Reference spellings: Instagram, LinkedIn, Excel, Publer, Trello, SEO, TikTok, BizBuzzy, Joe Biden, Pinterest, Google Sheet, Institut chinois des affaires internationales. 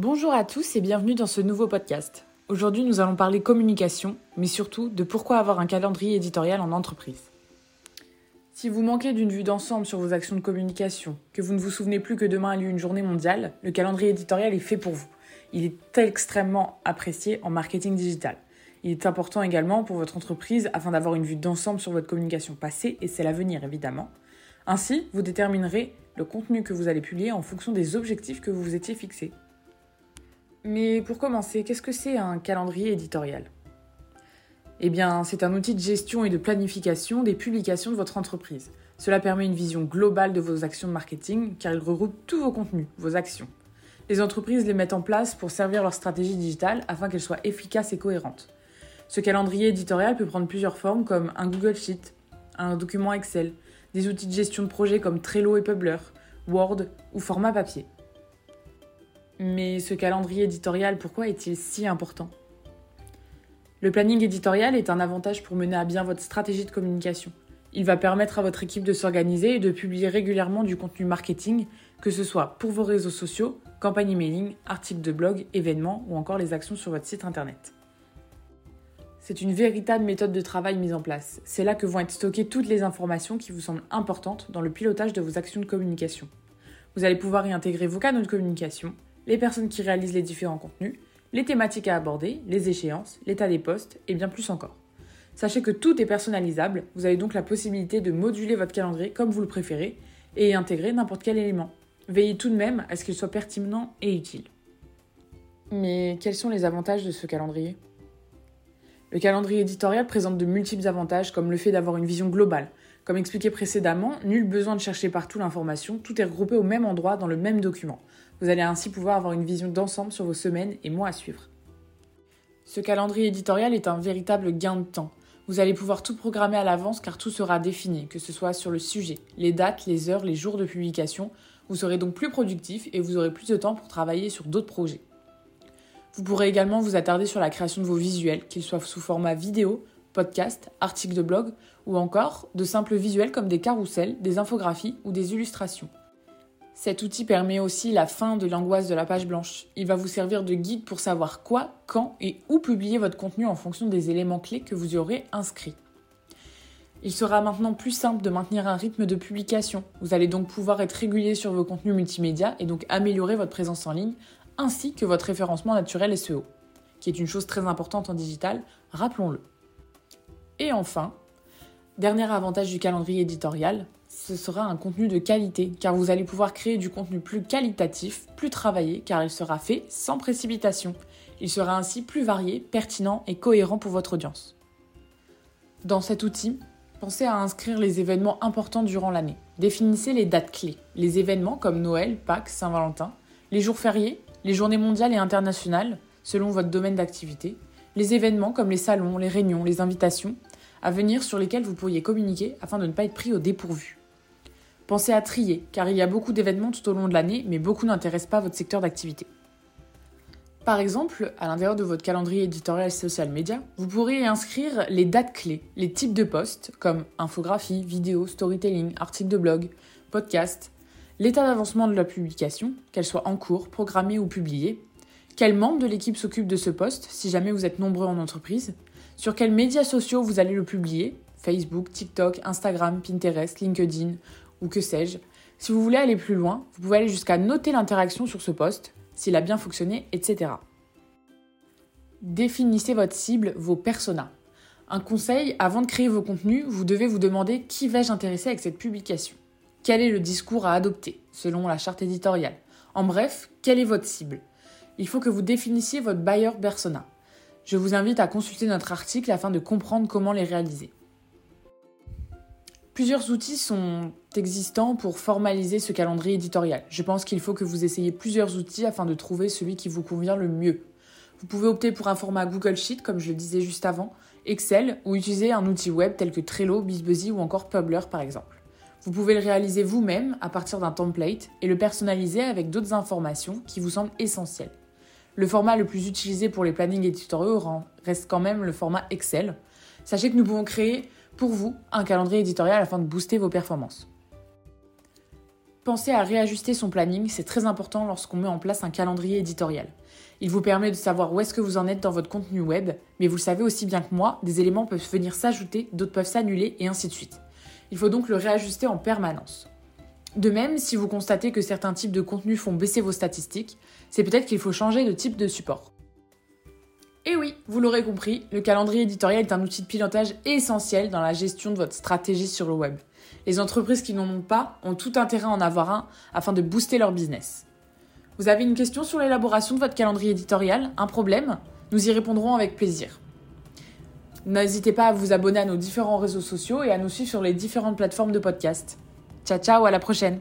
Bonjour à tous et bienvenue dans ce nouveau podcast. Aujourd'hui, nous allons parler communication, mais surtout de pourquoi avoir un calendrier éditorial en entreprise. Si vous manquez d'une vue d'ensemble sur vos actions de communication, que vous ne vous souvenez plus que demain a lieu une journée mondiale, le calendrier éditorial est fait pour vous. Il est extrêmement apprécié en marketing digital. Il est important également pour votre entreprise afin d'avoir une vue d'ensemble sur votre communication passée et celle à venir, évidemment. Ainsi, vous déterminerez le contenu que vous allez publier en fonction des objectifs que vous vous étiez fixés. Mais pour commencer, qu'est-ce que c'est un calendrier éditorial ? Eh bien, c'est un outil de gestion et de planification des publications de votre entreprise. Cela permet une vision globale de vos actions de marketing, car il regroupe tous vos contenus, vos actions. Les entreprises les mettent en place pour servir leur stratégie digitale afin qu'elle soit efficace et cohérente. Ce calendrier éditorial peut prendre plusieurs formes comme un Google Sheet, un document Excel, des outils de gestion de projet comme Trello et Publer, Word ou format papier. Mais ce calendrier éditorial, pourquoi est-il si important ? Le planning éditorial est un avantage pour mener à bien votre stratégie de communication. Il va permettre à votre équipe de s'organiser et de publier régulièrement du contenu marketing, que ce soit pour vos réseaux sociaux, campagnes emailing, articles de blog, événements ou encore les actions sur votre site internet. C'est une véritable méthode de travail mise en place. C'est là que vont être stockées toutes les informations qui vous semblent importantes dans le pilotage de vos actions de communication. Vous allez pouvoir y intégrer vos canaux de communication, les personnes qui réalisent les différents contenus, les thématiques à aborder, les échéances, l'état des postes et bien plus encore. Sachez que tout est personnalisable, vous avez donc la possibilité de moduler votre calendrier comme vous le préférez et y intégrer n'importe quel élément. Veillez tout de même à ce qu'il soit pertinent et utile. Mais quels sont les avantages de ce calendrier ? Le calendrier éditorial présente de multiples avantages comme le fait d'avoir une vision globale. Comme expliqué précédemment, nul besoin de chercher partout l'information, tout est regroupé au même endroit dans le même document. Vous allez ainsi pouvoir avoir une vision d'ensemble sur vos semaines et mois à suivre. Ce calendrier éditorial est un véritable gain de temps. Vous allez pouvoir tout programmer à l'avance car tout sera défini, que ce soit sur le sujet, les dates, les heures, les jours de publication. Vous serez donc plus productif et vous aurez plus de temps pour travailler sur d'autres projets. Vous pourrez également vous attarder sur la création de vos visuels, qu'ils soient sous format vidéo, podcasts, articles de blog ou encore de simples visuels comme des carousels, des infographies ou des illustrations. Cet outil permet aussi la fin de l'angoisse de la page blanche. Il va vous servir de guide pour savoir quoi, quand et où publier votre contenu en fonction des éléments clés que vous y aurez inscrits. Il sera maintenant plus simple de maintenir un rythme de publication. Vous allez donc pouvoir être régulier sur vos contenus multimédia et donc améliorer votre présence en ligne ainsi que votre référencement naturel SEO, qui est une chose très importante en digital, rappelons-le. Et enfin, dernier avantage du calendrier éditorial, ce sera un contenu de qualité, car vous allez pouvoir créer du contenu plus qualitatif, plus travaillé, car il sera fait sans précipitation. Il sera ainsi plus varié, pertinent et cohérent pour votre audience. Dans cet outil, pensez à inscrire les événements importants durant l'année. Définissez les dates clés, les événements comme Noël, Pâques, Saint-Valentin, les jours fériés, les journées mondiales et internationales, selon votre domaine d'activité, les événements comme les salons, les réunions, les invitations à venir sur lesquels vous pourriez communiquer afin de ne pas être pris au dépourvu. Pensez à trier, car il y a beaucoup d'événements tout au long de l'année, mais beaucoup n'intéressent pas votre secteur d'activité. Par exemple, à l'intérieur de votre calendrier éditorial social media, vous pourrez inscrire les dates clés, les types de posts, comme infographie, vidéo, storytelling, article de blog, podcast, l'état d'avancement de la publication, qu'elle soit en cours, programmée ou publiée, quel membre de l'équipe s'occupe de ce poste, si jamais vous êtes nombreux en entreprise, sur quels médias sociaux vous allez le publier, Facebook, TikTok, Instagram, Pinterest, LinkedIn ou que sais-je. Si vous voulez aller plus loin, vous pouvez aller jusqu'à noter l'interaction sur ce poste, s'il a bien fonctionné, etc. Définissez votre cible, vos personas. Un conseil, avant de créer vos contenus, vous devez vous demander qui vais-je intéresser avec cette publication ? Quel est le discours à adopter, selon la charte éditoriale ? En bref, quelle est votre cible ? Il faut que vous définissiez votre buyer persona. Je vous invite à consulter notre article afin de comprendre comment les réaliser. Plusieurs outils sont existants pour formaliser ce calendrier éditorial. Je pense qu'il faut que vous essayiez plusieurs outils afin de trouver celui qui vous convient le mieux. Vous pouvez opter pour un format Google Sheet, comme je le disais juste avant, Excel, ou utiliser un outil web tel que Trello, BizBuzzy ou encore Publer par exemple. Vous pouvez le réaliser vous-même à partir d'un template et le personnaliser avec d'autres informations qui vous semblent essentielles. Le format le plus utilisé pour les plannings éditoriaux reste quand même le format Excel. Sachez que nous pouvons créer pour vous un calendrier éditorial afin de booster vos performances. Pensez à réajuster son planning, c'est très important lorsqu'on met en place un calendrier éditorial. Il vous permet de savoir où est-ce que vous en êtes dans votre contenu web, mais vous le savez aussi bien que moi, des éléments peuvent venir s'ajouter, d'autres peuvent s'annuler, et ainsi de suite. Il faut donc le réajuster en permanence. De même, si vous constatez que certains types de contenus font baisser vos statistiques, c'est peut-être qu'il faut changer de type de support. Et oui, vous l'aurez compris, le calendrier éditorial est un outil de pilotage essentiel dans la gestion de votre stratégie sur le web. Les entreprises qui n'en ont pas ont tout intérêt à en avoir un afin de booster leur business. Vous avez une question sur l'élaboration de votre calendrier éditorial? Un problème? Nous y répondrons avec plaisir. N'hésitez pas à vous abonner à nos différents réseaux sociaux et à nous suivre sur les différentes plateformes de podcast. Ciao, ciao, à la prochaine!